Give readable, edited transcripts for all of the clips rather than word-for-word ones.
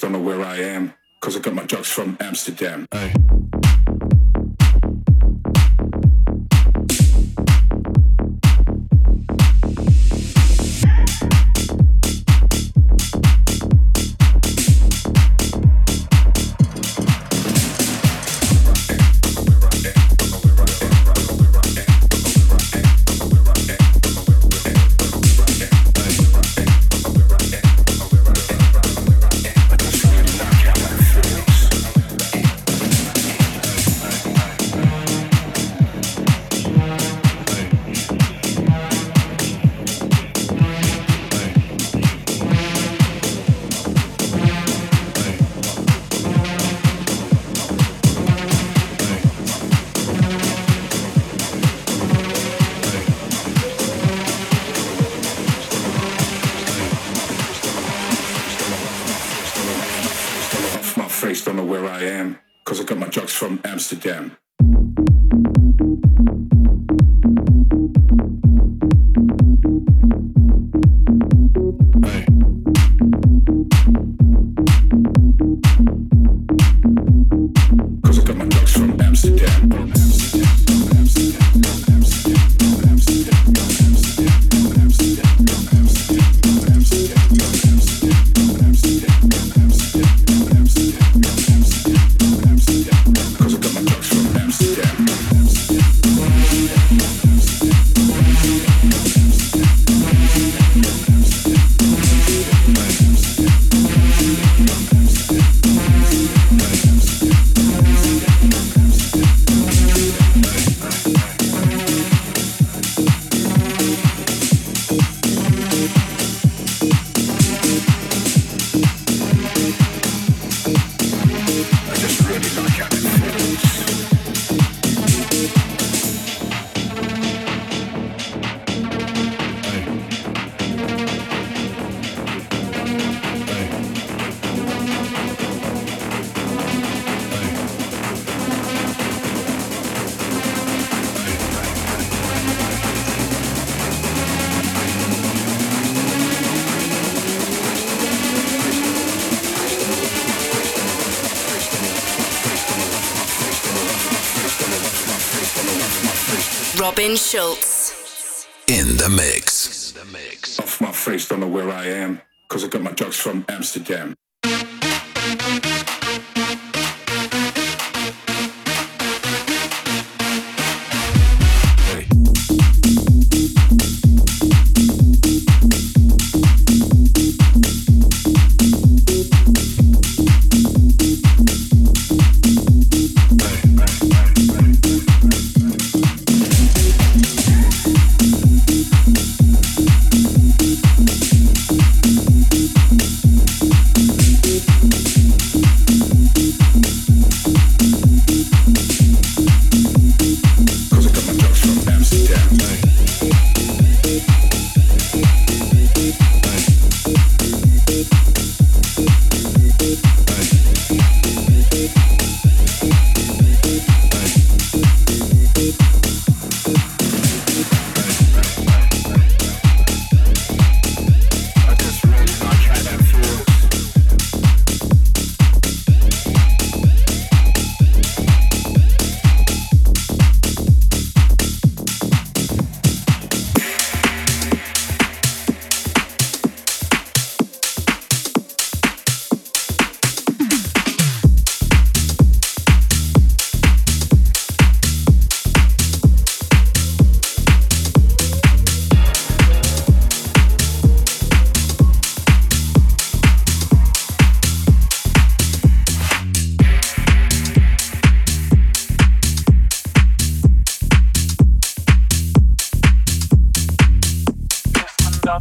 Don't know where I am, 'cause I got my drugs from Amsterdam. Hey. Don't know where I am, 'cause I got my drugs from Amsterdam. Robin Schulz in the mix. Off my face, don't know where I am, 'cause I got my drugs from Amsterdam. Bye.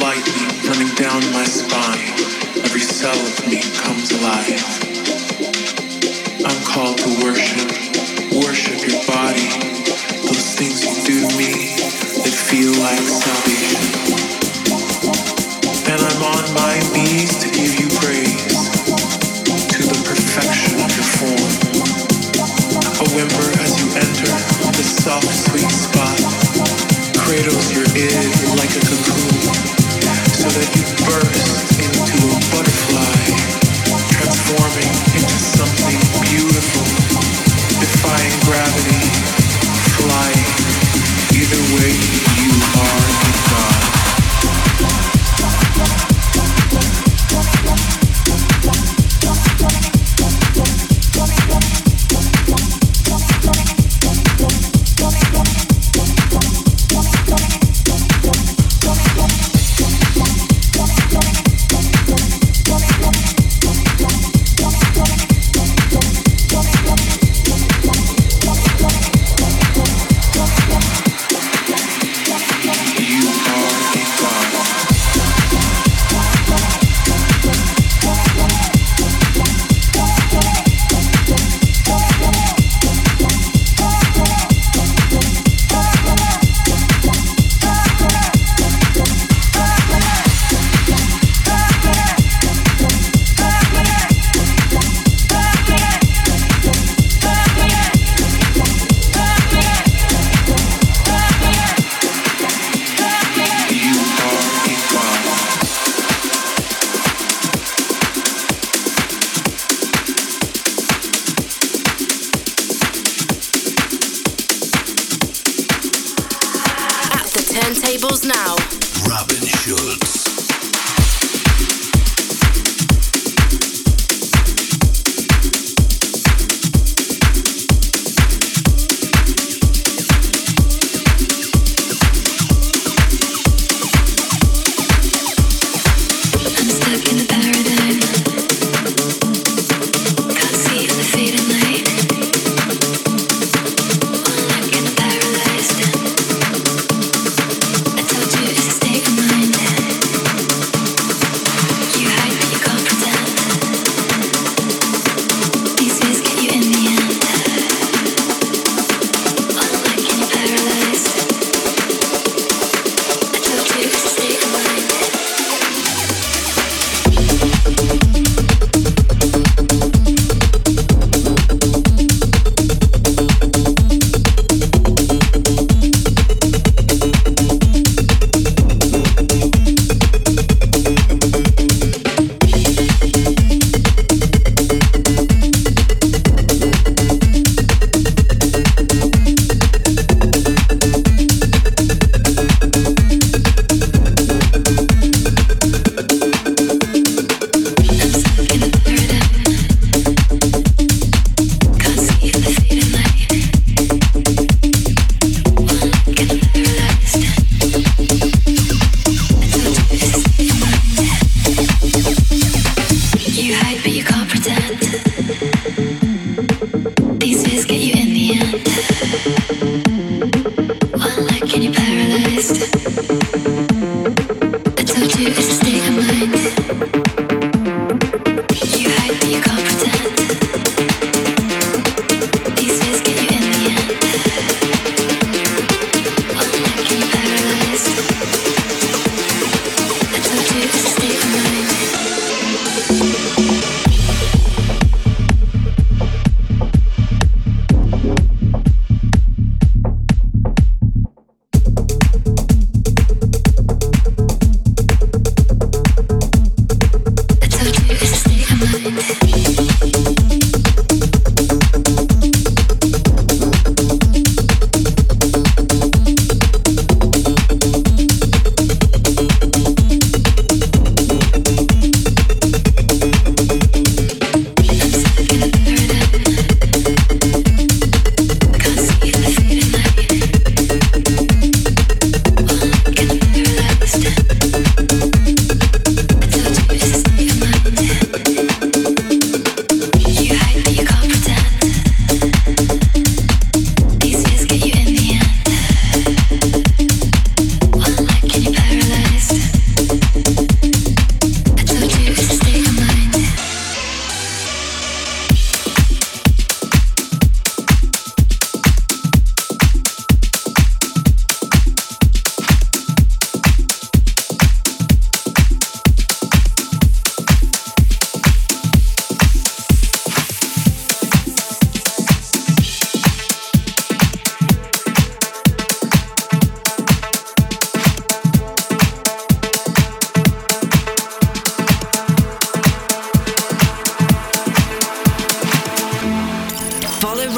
light running down my spine. Every cell of me comes alive. I'm called to worship. Worship your body. Those things you do to me that feel like salvation. And I'm on my knees to give you praise. To the perfection of your form. A whimper as you enter the soft sweet spot. Cradles your ear like a cocoon, so that you burst into a butterfly, transforming into something beautiful, defying gravity, flying. Either way, you are a god.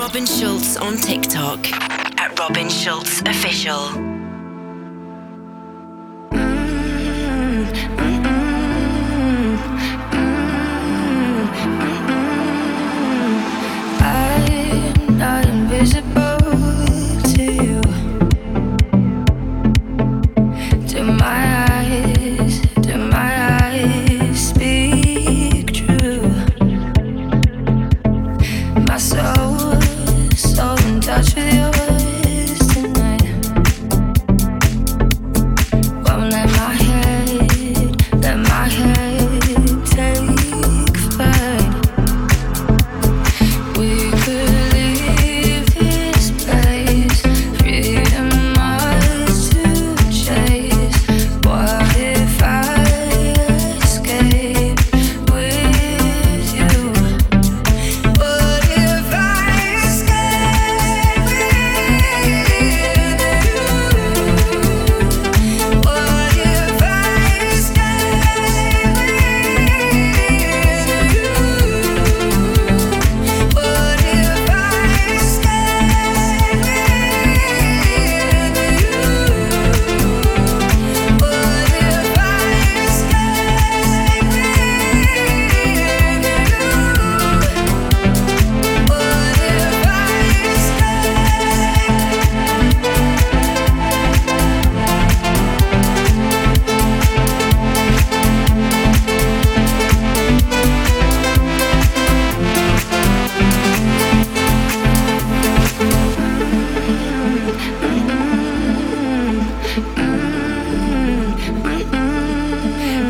Robin Schulz on TikTok at Robin Schulz Official.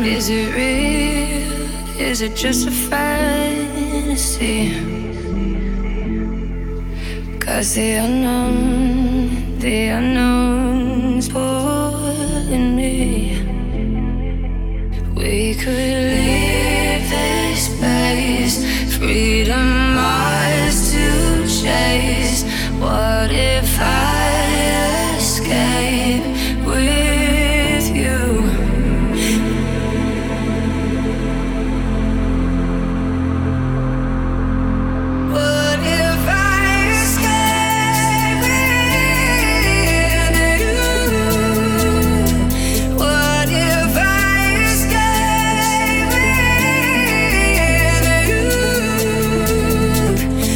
Is it real? Is it just a fantasy? 'Cause the unknown's pulling me. We could leave this place, freedom ours to chase. What if I escape with you? What if I escape with you? What if I escape with you?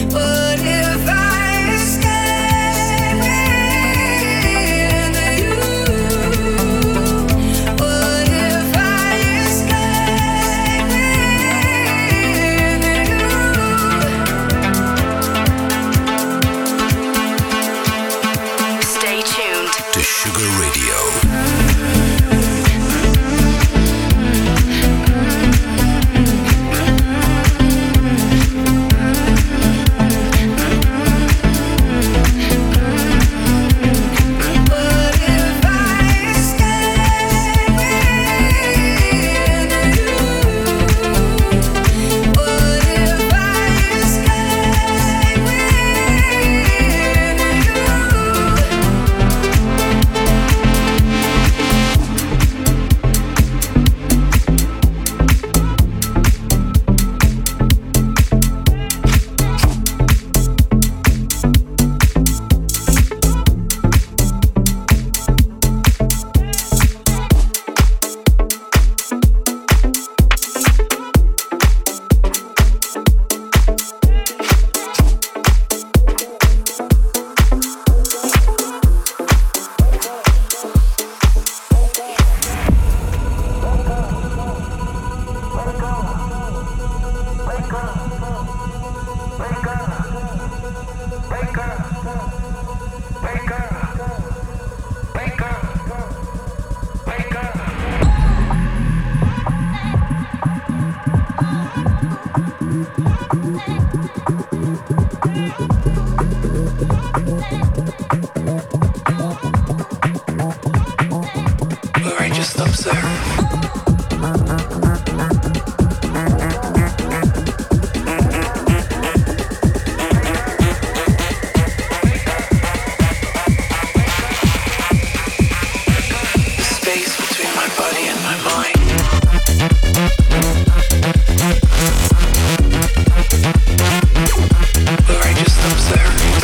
What if I escape with you? What if I escape with you? Stay tuned to Sugar Radio. What if I escape with you? What if I escape with you? Alright, just observe. The space between my body and my mind. Alright, just observe.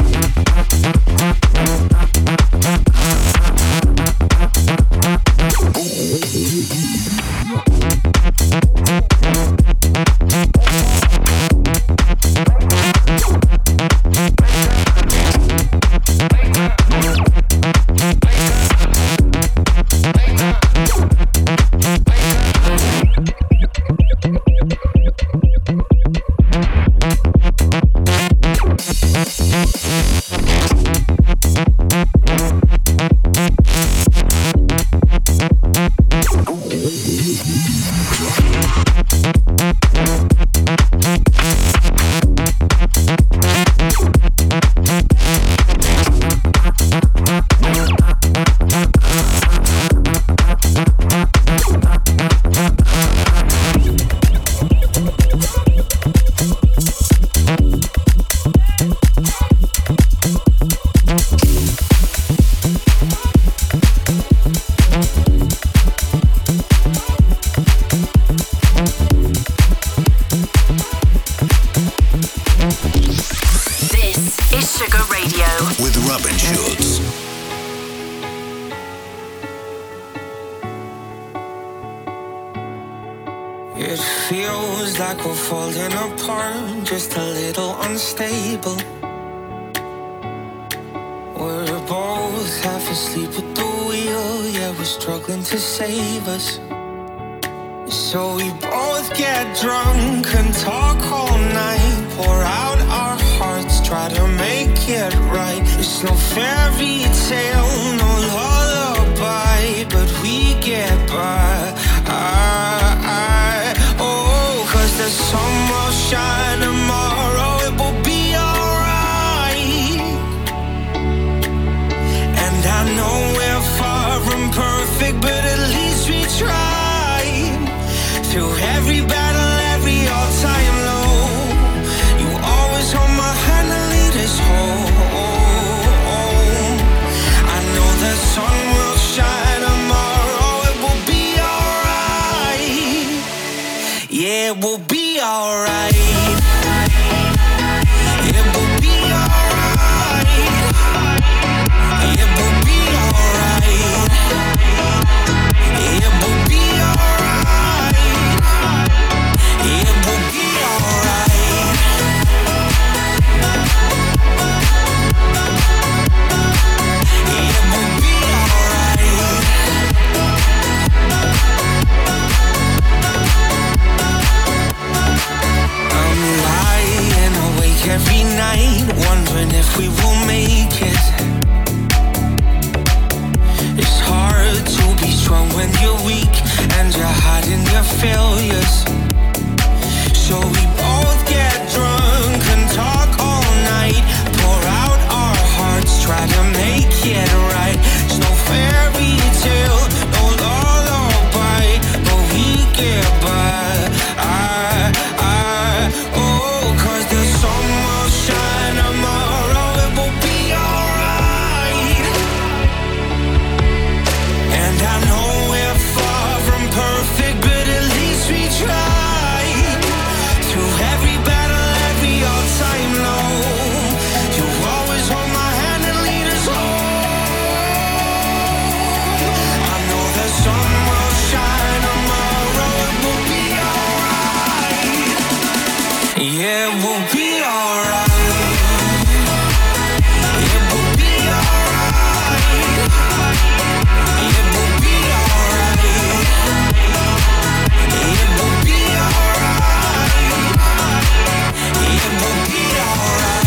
is Sugar Radio with Robin Schulz. It feels like we're falling apart, just a little unstable. We're both half asleep at the wheel, yeah, we're struggling to save us. So we both get drunk and talk all night, pour out our hearts, try to make it right. It's no fairy tale, no lullaby, but we get by. Oh, 'cause the sun will shine tomorrow, it will be alright. And I know we're far from perfect, but at least we try. Through every battle, every all-time low, you always hold my hand and lead us home. I know the sun will shine tomorrow, it will be alright. Yeah, it will be alright. It will be alright. It will be alright. It will be alright. It will be alright. It will be alright. I'm lying awake every night, wondering if we will make it. It's hard to be strong when you're weak and you're hiding your failures. So we both get drunk and talk all night, pour out our hearts, try to make it right. It's no fairy tale, no lullaby, but we get by. Oh, 'cause the sun will shine tomorrow, it will be alright. And I know we're far from perfect, but at least we try. Yeah, we'll be alright. It will be alright. It will be alright. It will be alright. It will be alright. It will be alright.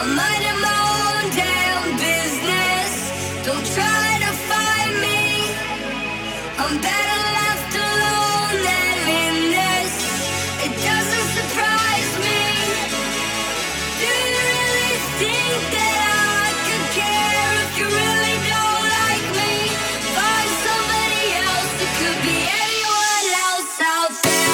I'm minding my own damn business. Don't try to find me. I'm better left alone than in this. It doesn't surprise me. Do you really think that I could care if you really don't like me? Find somebody else. It could be anyone else out there.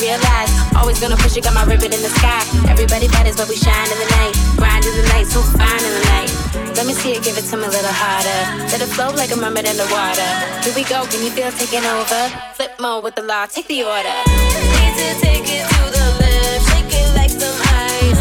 realize. Always gonna push it, got my ribbon in the sky. Everybody matters, but we shine in the night. Grind in the night, so fine in the night. Let me see it, give it to me a little harder. Let it flow like a mermaid in the water. Here we go, can you feel taking over? Flip mode with the law, take the order. Need to take it to the left, shake it like some ice.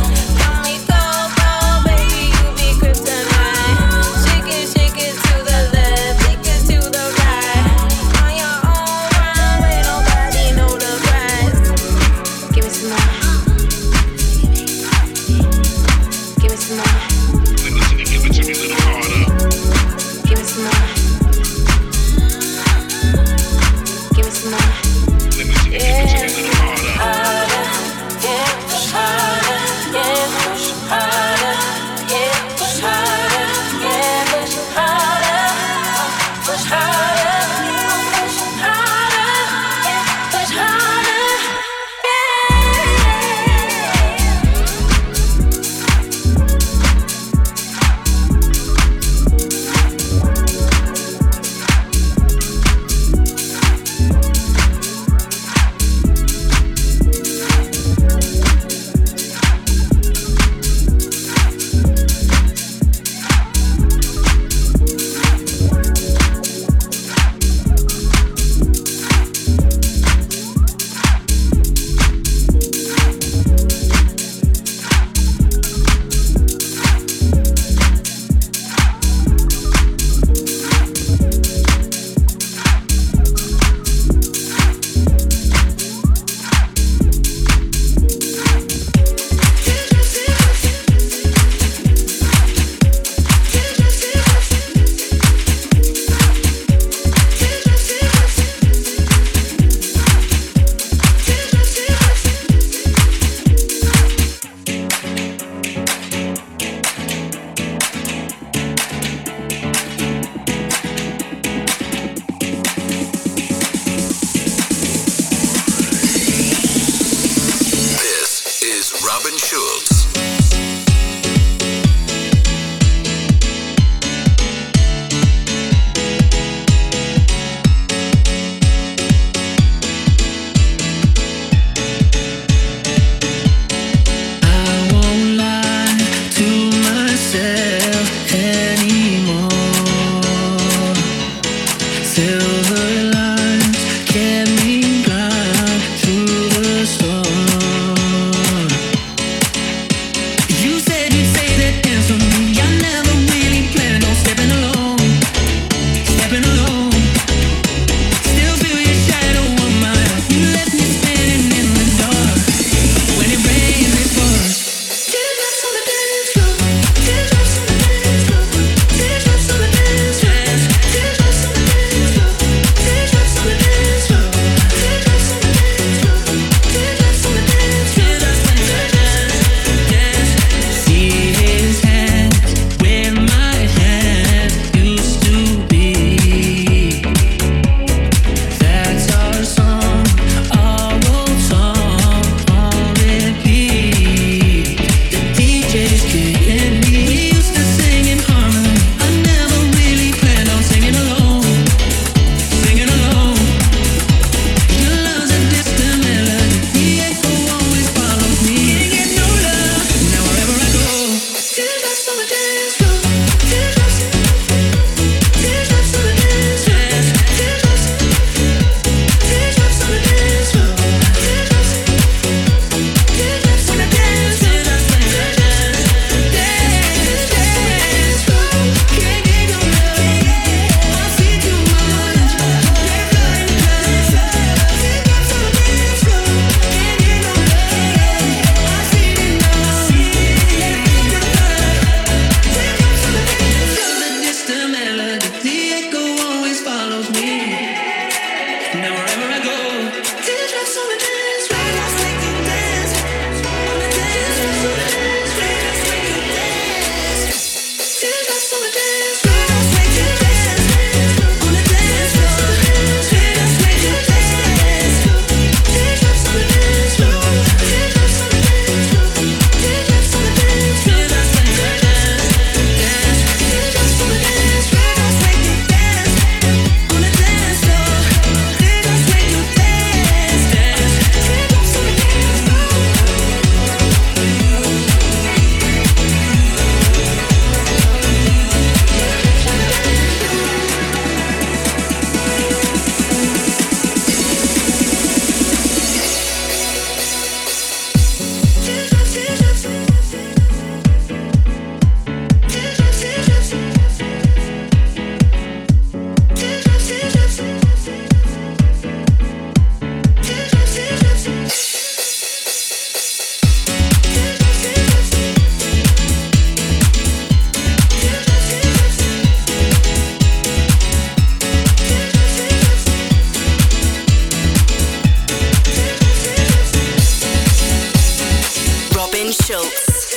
Robin Schulz.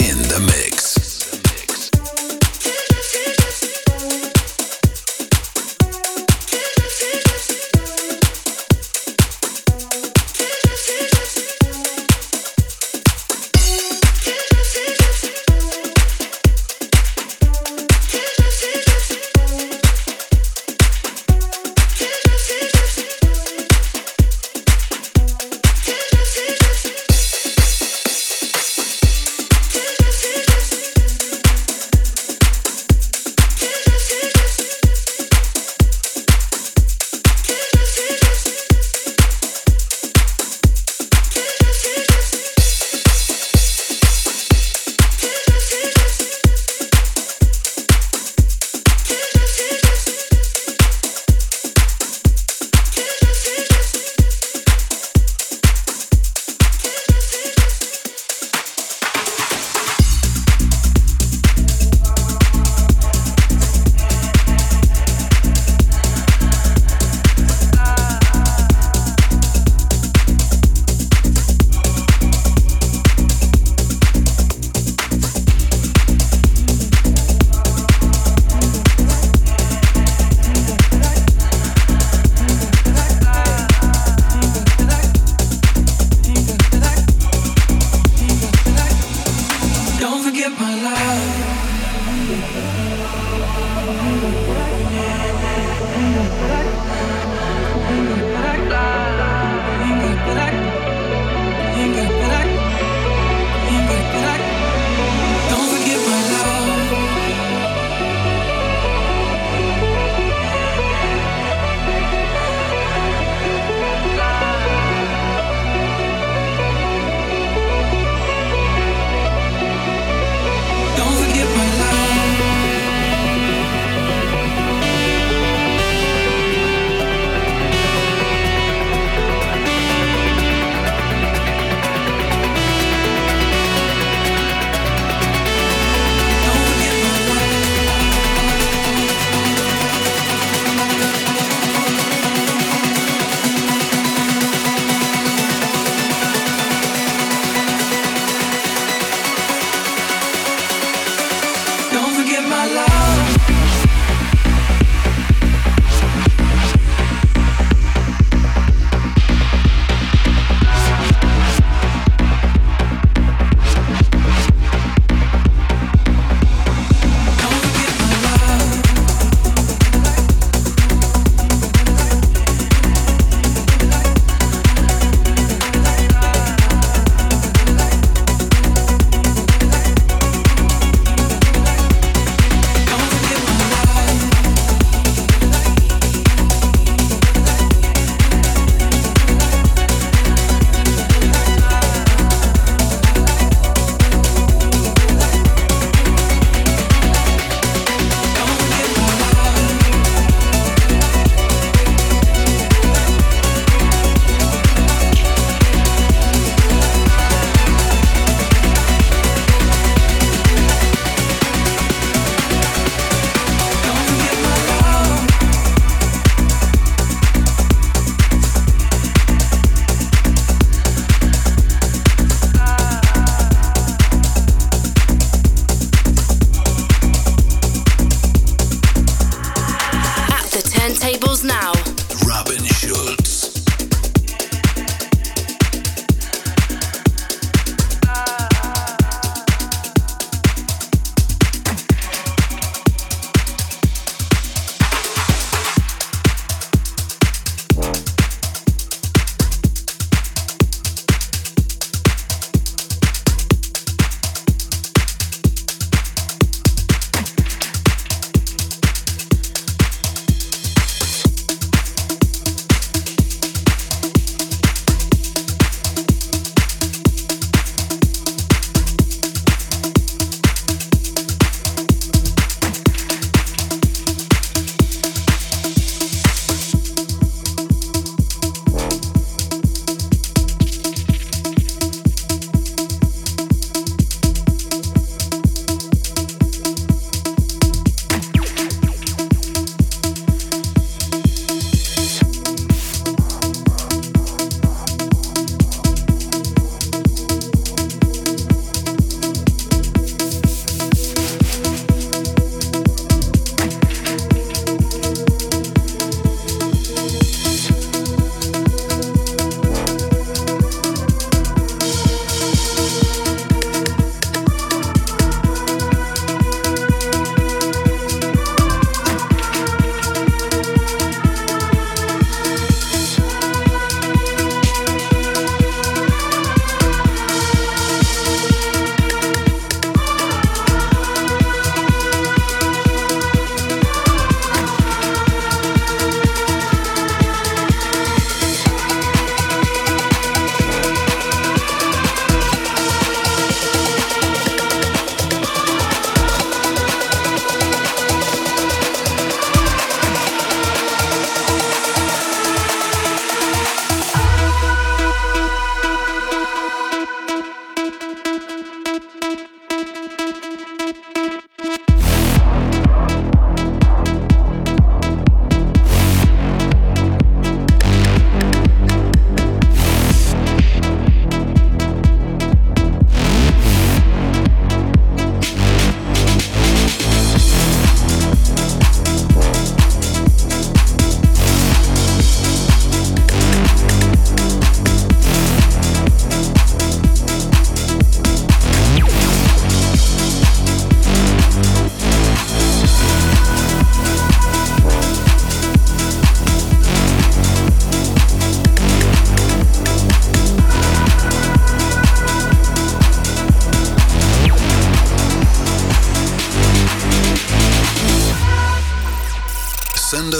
In the mix.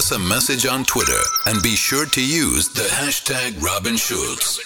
us a message on Twitter and be sure to use the hashtag Robin Schulz.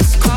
just